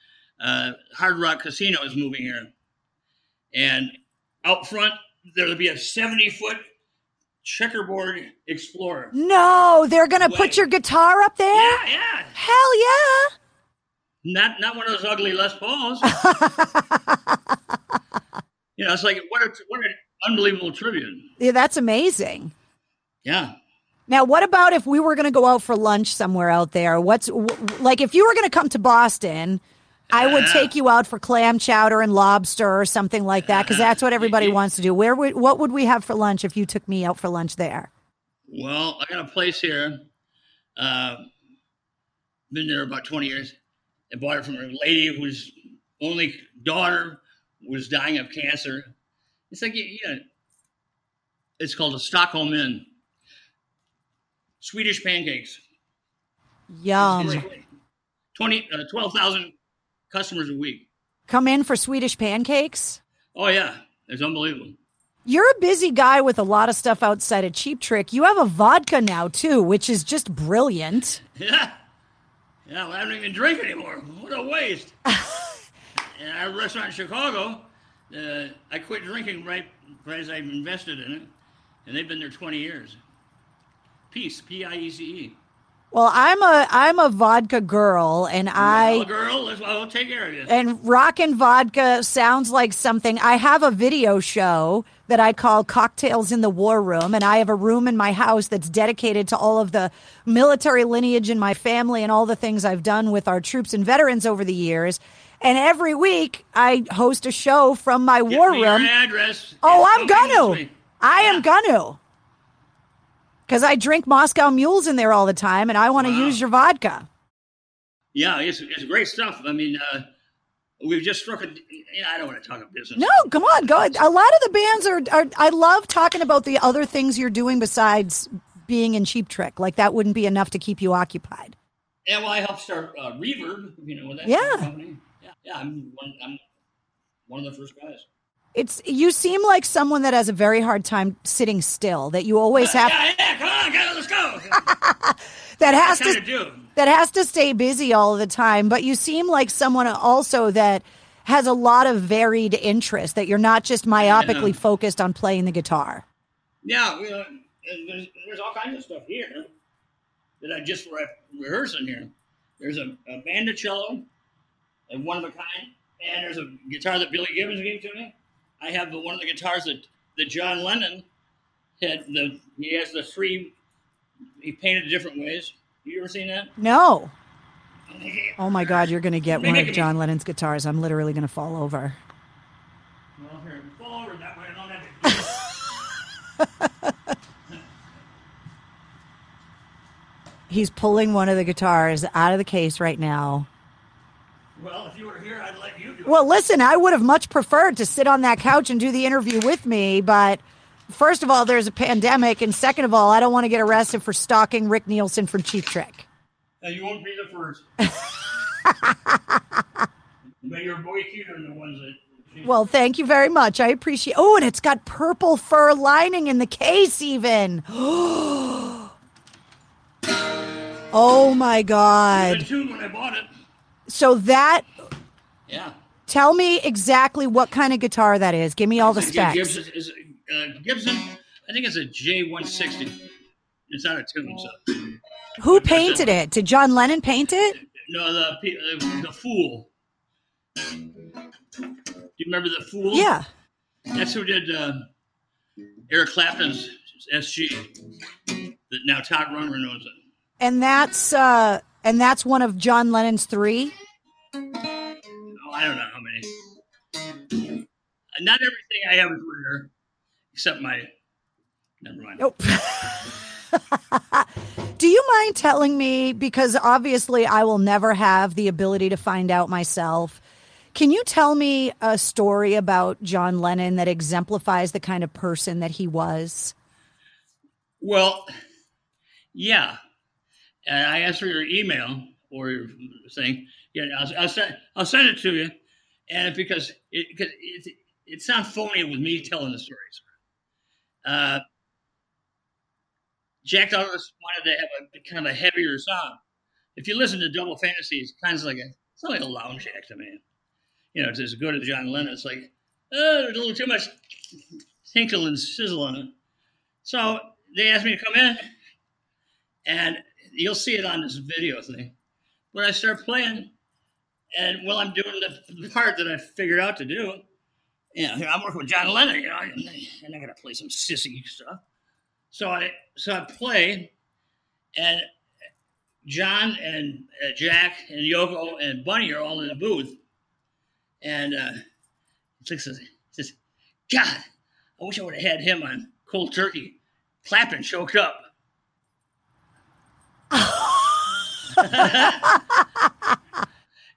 Uh, Hard Rock Casino is moving here. And out front, there'll be a seventy-foot Checkerboard Explorer. No, they're gonna Way. put your guitar up there. Yeah, yeah. Hell yeah. Not not one of those ugly Les Pauls. You know, it's like what a what an unbelievable tribute. Yeah, that's amazing. Yeah. Now, what about if we were gonna go out for lunch somewhere out there? What's like if you were gonna come to Boston? I would take you out for clam chowder and lobster or something like that because that's what everybody wants to do. Where would what would we have for lunch if you took me out for lunch there? Well, I got a place here. Uh, been there about twenty years. I bought it from a lady whose only daughter was dying of cancer. It's like you know, it's called a Stockholm Inn. Swedish pancakes. Yum. It's, it's Twenty uh, twelve thousand. Customers a week. Come in for Swedish pancakes? Oh, yeah. It's unbelievable. You're a busy guy with a lot of stuff outside of Cheap Trick. You have a vodka now, too, which is just brilliant. Yeah. Yeah, well, I don't even drink anymore. What a waste. And I had a restaurant in Chicago. Uh, I quit drinking right, right as I invested in it. And they've been there twenty years. Peace, P I E C E. Well, I'm a I'm a vodka girl, and I well, girl, I'll take care of you. And rockin' vodka sounds like something. I have a video show that I call Cocktails in the War Room, and I have a room in my house that's dedicated to all of the military lineage in my family and all the things I've done with our troops and veterans over the years. And every week, I host a show from my Get war me room. Your address. Oh, I'm gonna. I yeah. am gonna. Because I drink Moscow Mules in there all the time, and I want to wow. use your vodka. Yeah, it's it's great stuff. I mean, uh, we've just struck a... I don't want to talk about business. No, come on. Go. A lot of the bands are, are... I love talking about the other things you're doing besides being in Cheap Trick. Like, that wouldn't be enough to keep you occupied. Yeah, well, I helped start uh, Reverb, you know, with that yeah. company. Yeah, yeah I'm, one, I'm one of the first guys. It's you seem like someone that has a very hard time sitting still. That you always have. Uh, yeah, yeah, come on, guys, let's go. that has to do. That has to stay busy all the time. But you seem like someone also that has a lot of varied interests. That you're not just myopically yeah. focused on playing the guitar. Yeah, you know, there's, there's all kinds of stuff here that I just re- rehearsing here. There's a, a bandocello, a one of a kind, and there's a guitar that Billy Gibbons gave to me. I have the, one of the guitars that, that John Lennon had. The he has the three. He painted different ways. You ever seen that? No. Oh my God! You're gonna get one of John Lennon's guitars. I'm literally gonna fall over. Well, here, fall over that way. I don't have to. He's pulling one of the guitars out of the case right now. Well, if you were here, I'd let you do it. Well, listen, I would have much preferred to sit on that couch and do the interview with me, but first of all, there's a pandemic, and second of all, I don't want to get arrested for stalking Rick Nielsen for Cheap Trick. Now, you won't be the first. But you're way cuter than the ones that... Well, thank you very much. I appreciate... Oh, and it's got purple fur lining in the case, even. Oh, my God. It was in tune when I bought it. So that, yeah. Tell me exactly what kind of guitar that is. Give me all the specs. Gibson, is, uh, Gibson I think it's a J one sixty. It's out of tune. So. Who painted it? Did John Lennon paint it? No, the the, the Fool. Do you remember the Fool? Yeah. That's who did uh, Eric Clapton's S G. that now Todd Rundgren knows it. And that's uh, and that's one of John Lennon's three? Oh, I don't know how many. Not everything I have is rare, except my... Never mind. Nope. Do you mind telling me, because obviously I will never have the ability to find out myself, can you tell me a story about John Lennon that exemplifies the kind of person that he was? Well, yeah. Uh, I asked for your email or your thing. Yeah, I'll, I'll, send, I'll send it to you. And because it, cause it, it sounds phony with me telling the stories. Uh, Jack Douglas wanted to have a kind of a heavier song. If you listen to Double Fantasy, it's kind of like a, it's not like a lounge act, I mean. You know, it's as good as John Lennon. It's like, oh, there's a little too much tinkle and sizzle in it. So they asked me to come in, and you'll see it on this video thing. When I start playing, and while I'm doing the part that I figured out to do, you know, I'm working with John Lennon, you know, and I got to play some sissy stuff. So I so I play, and John and uh, Jack and Yoko and Bunny are all in the booth. And uh, he says, God, I wish I would have had him on Cold Turkey. Clapton choked up.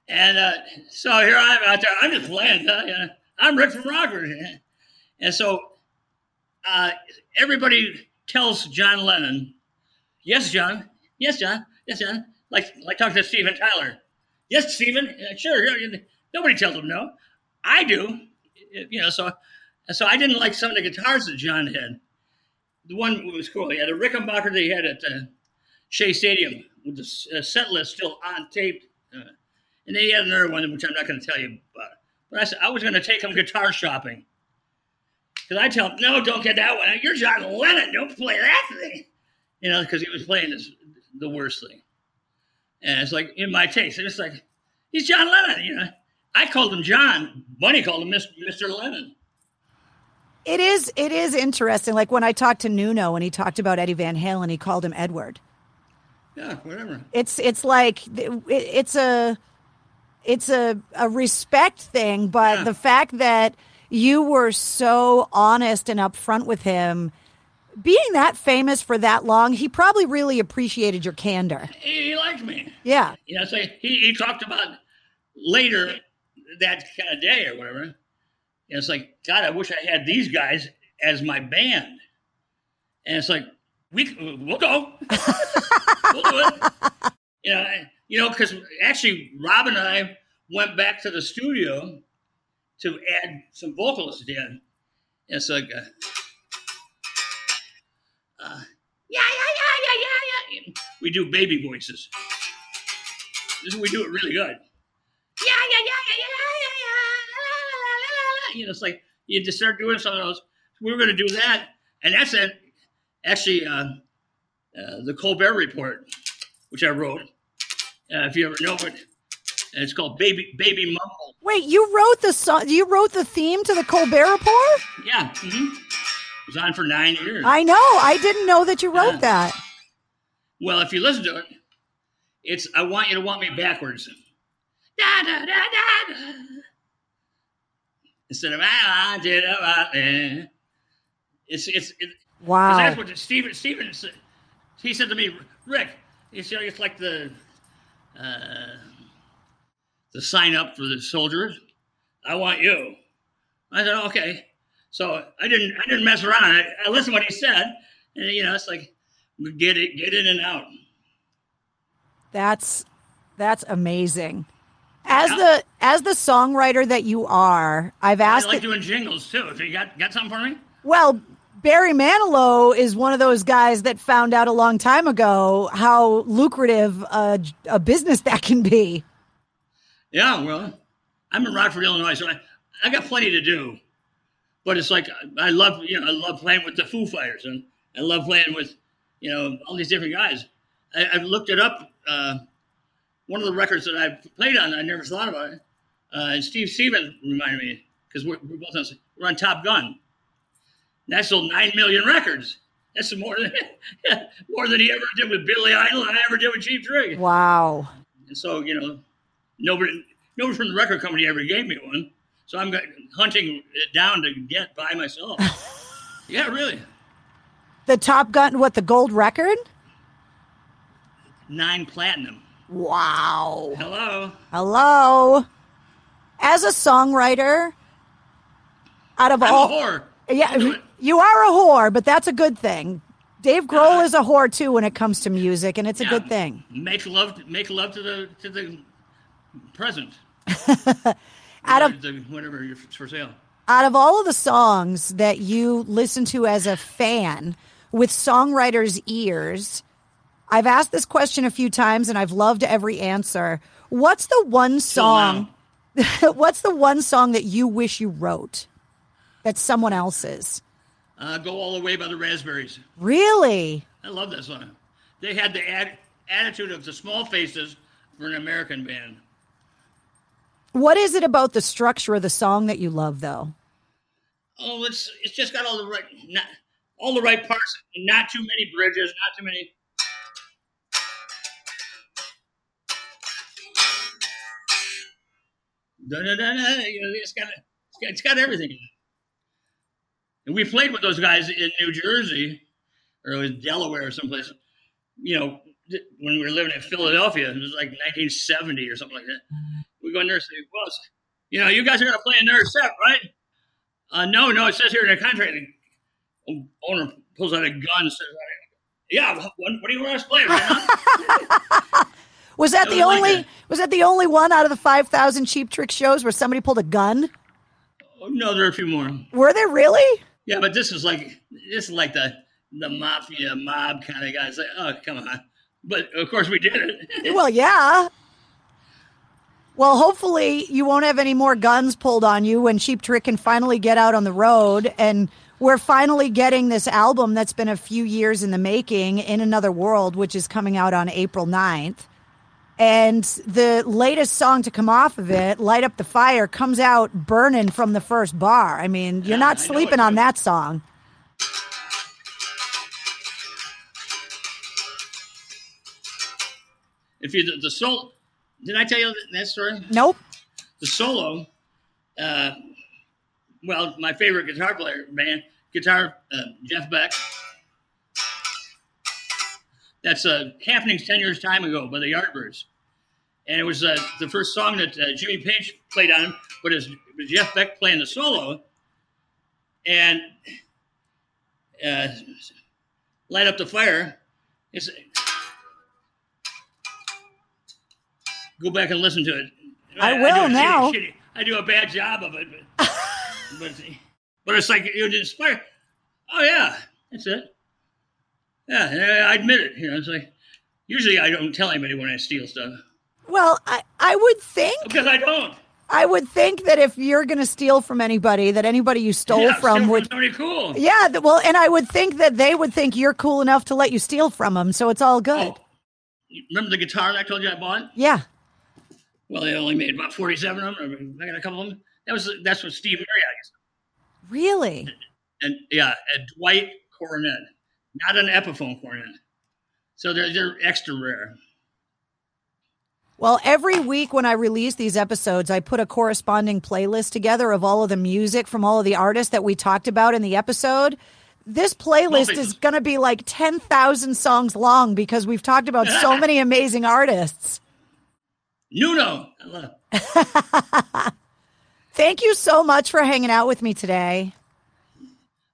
And uh, so here I am out there. I'm just playing. Huh? Yeah. I'm Rick from Rockford. Yeah. And so uh, everybody tells John Lennon, yes, John. Yes, John. Yes, John. Like, like talking to Steven Tyler. Yes, Steven. Yeah, sure. Yeah. Nobody tells him no. I do, you know. So, so I didn't like some of the guitars that John had. The one was cool. He had a Rickenbacker that he had at uh, Shea Stadium with the uh, set list still on tape, uh, and then he had another one which I'm not going to tell you about. But I said I was going to take him guitar shopping because I tell him no, don't get that one. You're John Lennon. Don't play that thing, you know, because he was playing this, the worst thing, and it's like in my taste. It's like he's John Lennon, you know. I called him John. Bunny called him Mister Lennon. It is it is interesting. Like when I talked to Nuno and he talked about Eddie Van Halen, he called him Edward. Yeah, whatever. It's it's like it, it's a it's a, a respect thing, but yeah. The fact that you were so honest and upfront with him, being that famous for that long, he probably really appreciated your candor. He, he liked me. Yeah. You know, so he he talked about later. That kind of day or whatever. And it's like, God, I wish I had these guys as my band. And it's like, we, we'll go. We'll do it. You know, you know, because actually Rob and I went back to the studio to add some vocalists in. And it's like, uh, uh, yeah, yeah, yeah, yeah, yeah, yeah. We do baby voices. This is, we do it really good. Yeah, yeah, yeah, yeah, yeah, yeah, yeah, you know, it's like you just start doing some of those. We were going to do that, and that's it. Actually, uh, uh, the Colbert Report, which I wrote, uh, if you ever know it, and it's called "Baby Baby Mumble." Wait, you wrote the song? You wrote the theme to the Colbert Report? Yeah, mm-hmm. It was on for nine years. I know. I didn't know that you wrote uh, that. Well, if you listen to it, it's "I Want You to Want Me Backwards." Da, da, da, da, da. Instead of I want you to want me. It's it's it, wow. That's what Steven Steven said. He said to me, Rick, it's it's like the uh, the sign up for the soldiers. I want you. I said okay. So I didn't I didn't mess around. I, I listened to what he said, and you know it's like get it get in and out. That's that's amazing. As yeah. the as the songwriter that you are, I've asked. I like it, doing jingles too. So you got got something for me? Well, Barry Manilow is one of those guys that found out a long time ago how lucrative a, a business that can be. Yeah, well, I'm in Rockford, Illinois, so I, I got plenty to do. But it's like I love you know I love playing with the Foo Fighters and I love playing with you know all these different guys. I, I've looked it up. Uh, One of the records that I played on, I never thought about it. Uh, and Steve Stevens reminded me because we're, we're both on, we're on Top Gun. And I sold nine million records. That's more than more than he ever did with Billy Idol and I ever did with Cheap Trick. Wow. And so, you know, nobody nobody from the record company ever gave me one. So I'm hunting it down to get by myself. Yeah, really. The Top Gun, what, the gold record? Nine platinum. Wow. Hello. Hello. As a songwriter, out of I'm all... a whore. Yeah, you are a whore, but that's a good thing. Dave Grohl uh, is a whore, too, when it comes to music, and it's yeah, a good thing. Make love make love to the to the present. Out of the, whatever is for sale. Out of all of the songs that you listen to as a fan with songwriters' ears, I've asked this question a few times and I've loved every answer. What's the one song so what's the one song that you wish you wrote that's someone else's? Uh, Go All the Way by the Raspberries. Really? I love that song. They had the ad- attitude of the Small Faces for an American band. What is it about the structure of the song that you love, though? Oh, it's it's just got all the right not, all the right parts, not too many bridges, not too many. Da, da, da, da. You know, it's got it's got, it's got everything in it. And we played with those guys in New Jersey, or it was Delaware or someplace. You know, when we were living in Philadelphia, it was like nineteen seventy or something like that. We go in there and say, well, you know, you guys are going to play another set, right? Uh, no, no, it says here in the contract. The owner pulls out a gun and says, yeah, what, what do you want us to play right now? Was that it the was only like was that the only one out of the five thousand Cheap Trick shows where somebody pulled a gun? Oh, no, there are a few more. Were there really? Yeah, but this is like this is like the the mafia mob kind of guys. Like, oh, come on! But of course we did it. Well, yeah. Well, hopefully you won't have any more guns pulled on you when Cheap Trick can finally get out on the road, and we're finally getting this album that's been a few years in the making, In Another World, which is coming out on April ninth. And the latest song to come off of it, Light Up the Fire, comes out burning from the first bar. I mean, you're yeah, not sleeping on that song. If you the, the solo, did I tell you that story? Nope. The solo, uh, well, my favorite guitar player, man, guitar, uh, Jeff Beck. That's uh, happening ten years time ago by the Yardbirds. And it was uh, the first song that uh, Jimmy Page played on, but it was Jeff Beck playing the solo. And uh, Light Up the Fire. It's, go back and listen to it. I, I will I now. Shitty, shitty. I do a bad job of it. But, but, but it's like it would inspire. Oh, yeah, that's it. Yeah, I admit it. You know, it's like usually I don't tell anybody when I steal stuff. Well, I, I would think because I don't. I would think that if you're going to steal from anybody, that anybody you stole yeah, from steal would from somebody cool. Yeah, well, and I would think that they would think you're cool enough to let you steal from them, so it's all good. Oh, you remember the guitar that I told you I bought? Yeah. Well, they only made about forty-seven of them. I got a couple of them. That was that's what Steve Marriott. Really. And, and yeah, and Dwight Coronet. Not an Epiphone cornet. So they're, they're extra rare. Well, every week when I release these episodes, I put a corresponding playlist together of all of the music from all of the artists that we talked about in the episode. This playlist Multi- is going to be like ten thousand songs long because we've talked about so many amazing artists. Nuno. I love it. Thank you so much for hanging out with me today.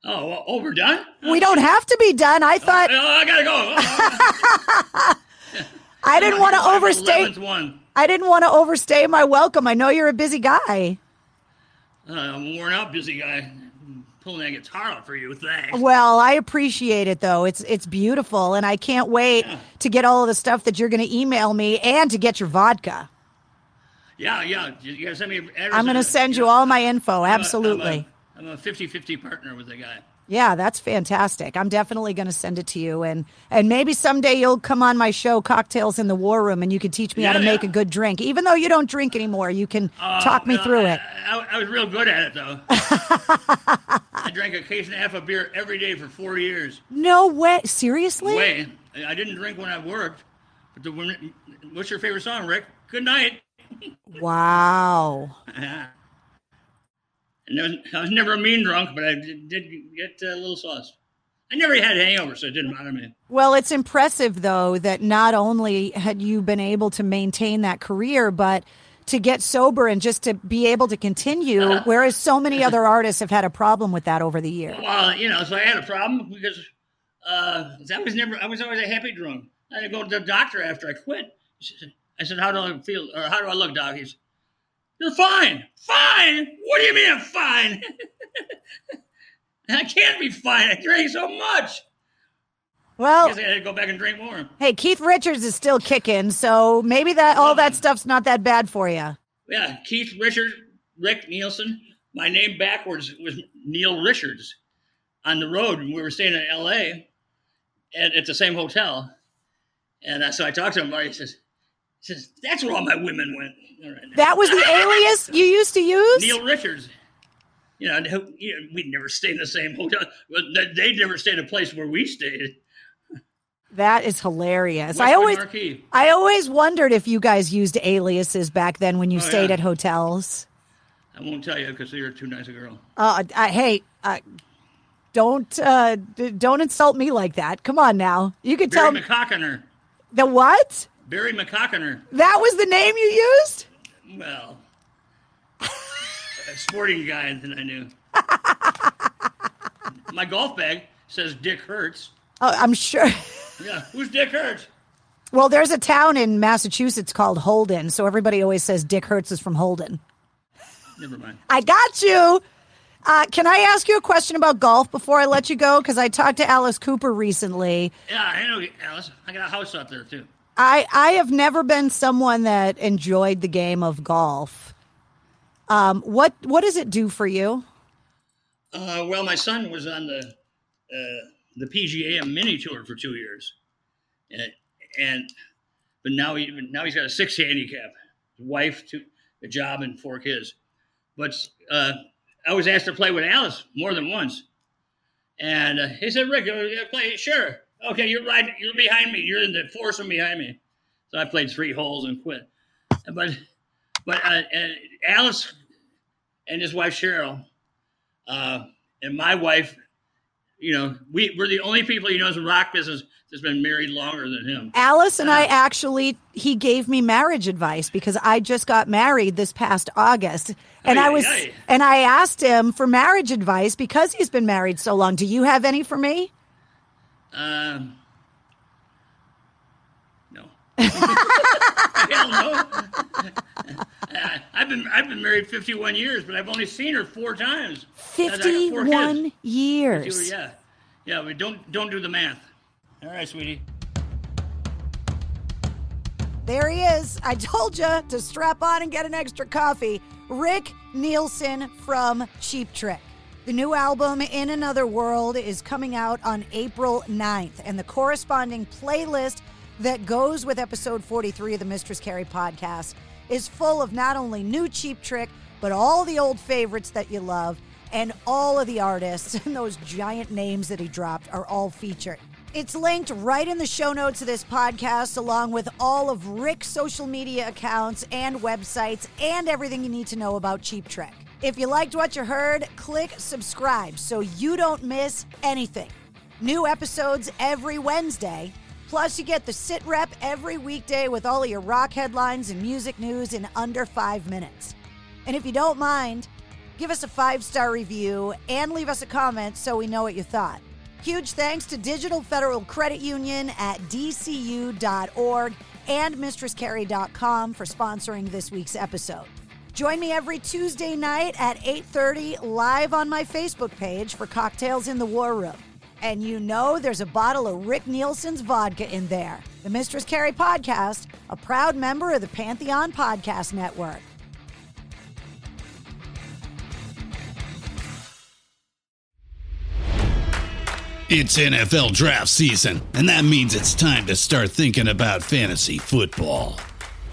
Oh, well, oh, we're done? We don't have to be done. I thought... Oh, oh I gotta go. Oh, oh. I didn't want to overstay... One. I didn't want to overstay my welcome. I know you're a busy guy. Uh, I'm a worn out busy guy. I'm pulling that guitar out for you. Thanks. Well, I appreciate it, though. It's it's beautiful, and I can't wait yeah. to get all of the stuff that you're going to email me and to get your vodka. Yeah, yeah. You gotta send me. I'm going to send you all my info. Absolutely. I'm a, I'm a, I'm a fifty-fifty partner with the guy. Yeah, that's fantastic. I'm definitely going to send it to you. And, and maybe someday you'll come on my show, Cocktails in the War Room, and you can teach me yeah, how to make yeah. a good drink. Even though you don't drink anymore, you can uh, talk me well, through I, it. I, I was real good at it, though. I drank a case and a half of beer every day for four years. No way. Seriously? Way. I didn't drink when I worked. But the women, what's your favorite song, Rick? Good Night. Wow. Yeah. And I was never a mean drunk, but I did get a little sauce. I never had hangovers, so it didn't bother me. Well, it's impressive, though, that not only had you been able to maintain that career, but to get sober and just to be able to continue, uh, whereas so many other artists have had a problem with that over the years. Well, you know, so I had a problem because uh, I was never, I was always a happy drunk. I had to go to the doctor after I quit. I said, how do I feel, or how do I look, doc? He said, you're fine. Fine? What do you mean I'm fine? I can't be fine. I drank so much. Well, I guess I had to go back and drink more. Hey, Keith Richards is still kicking, so maybe that all that stuff's not that bad for you. Yeah, Keith Richards, Rick Nielsen. My name backwards was Neil Richards. On the road, we were staying in L A at, at the same hotel. And I, so I talked to him about it. He says, he says, that's where all my women went. All right, that was the alias you used to use? Neil Richards. You know, we'd never stayed in the same hotel. They'd never stayed in a place where we stayed. That is hilarious. Western I always Marquee. I always wondered if you guys used aliases back then when you oh, stayed yeah. at hotels. I won't tell you because you're too nice a girl. Uh, I, hey, uh, don't uh, don't insult me like that. Come on now. You could Barry tell McCockiner. The what? Barry McCockiner. That was the name you used? Well, a sporting guy that I knew. My golf bag says Dick Hurts. Oh, I'm sure. Yeah, who's Dick Hurts? Well, there's a town in Massachusetts called Holden, so everybody always says Dick Hurts is from Holden. Never mind. I got you. Uh, can I ask you a question about golf before I let you go? Because I talked to Alice Cooper recently. Yeah, I know Alice. I got a house out there, too. I, I have never been someone that enjoyed the game of golf. Um, what what does it do for you? Uh, well, my son was on the uh, the P G A mini tour for two years, and, and but now he now he's got a six handicap. His wife, two, a job, and four kids. But uh, I was asked to play with Alice more than once, and uh, he said, "Rick, you want to play?" Sure. Okay, you're right. You're behind me. You're in the foursome behind me. So I played three holes and quit. But, but uh, and Alice and his wife Cheryl, uh, and my wife, you know, we we're the only people he knows in rock business that's been married longer than him. Alice and uh, I actually, he gave me marriage advice because I just got married this past August, and aye, I was aye. and I asked him for marriage advice because he's been married so long. Do you have any for me? Um, no. Hell no. I've been I've been married fifty-one years, but I've only seen her four times. Fifty-one years. fifty, yeah, yeah. We don't don't do the math. All right, sweetie. There he is. I told you to strap on and get an extra coffee. Rick Nielsen from Cheap Trick. The new album, In Another World, is coming out on April ninth, and the corresponding playlist that goes with episode forty-three of the Mistress Carrie podcast is full of not only new Cheap Trick, but all the old favorites that you love, and all of the artists and those giant names that he dropped are all featured. It's linked right in the show notes of this podcast, along with all of Rick's social media accounts and websites and everything you need to know about Cheap Trick. If you liked what you heard, click subscribe so you don't miss anything. New episodes every Wednesday. Plus, you get the Sit Rep every weekday with all of your rock headlines and music news in under five minutes. And if you don't mind, give us a five-star review and leave us a comment so we know what you thought. Huge thanks to Digital Federal Credit Union at D C U dot org and Mistress Carrie dot com for sponsoring this week's episode. Join me every Tuesday night at eight thirty live on my Facebook page for Cocktails in the War Room. And you know there's a bottle of Rick Nielsen's vodka in there. The Mistress Carrie Podcast, a proud member of the Pantheon Podcast Network. It's N F L draft season, and that means it's time to start thinking about fantasy football.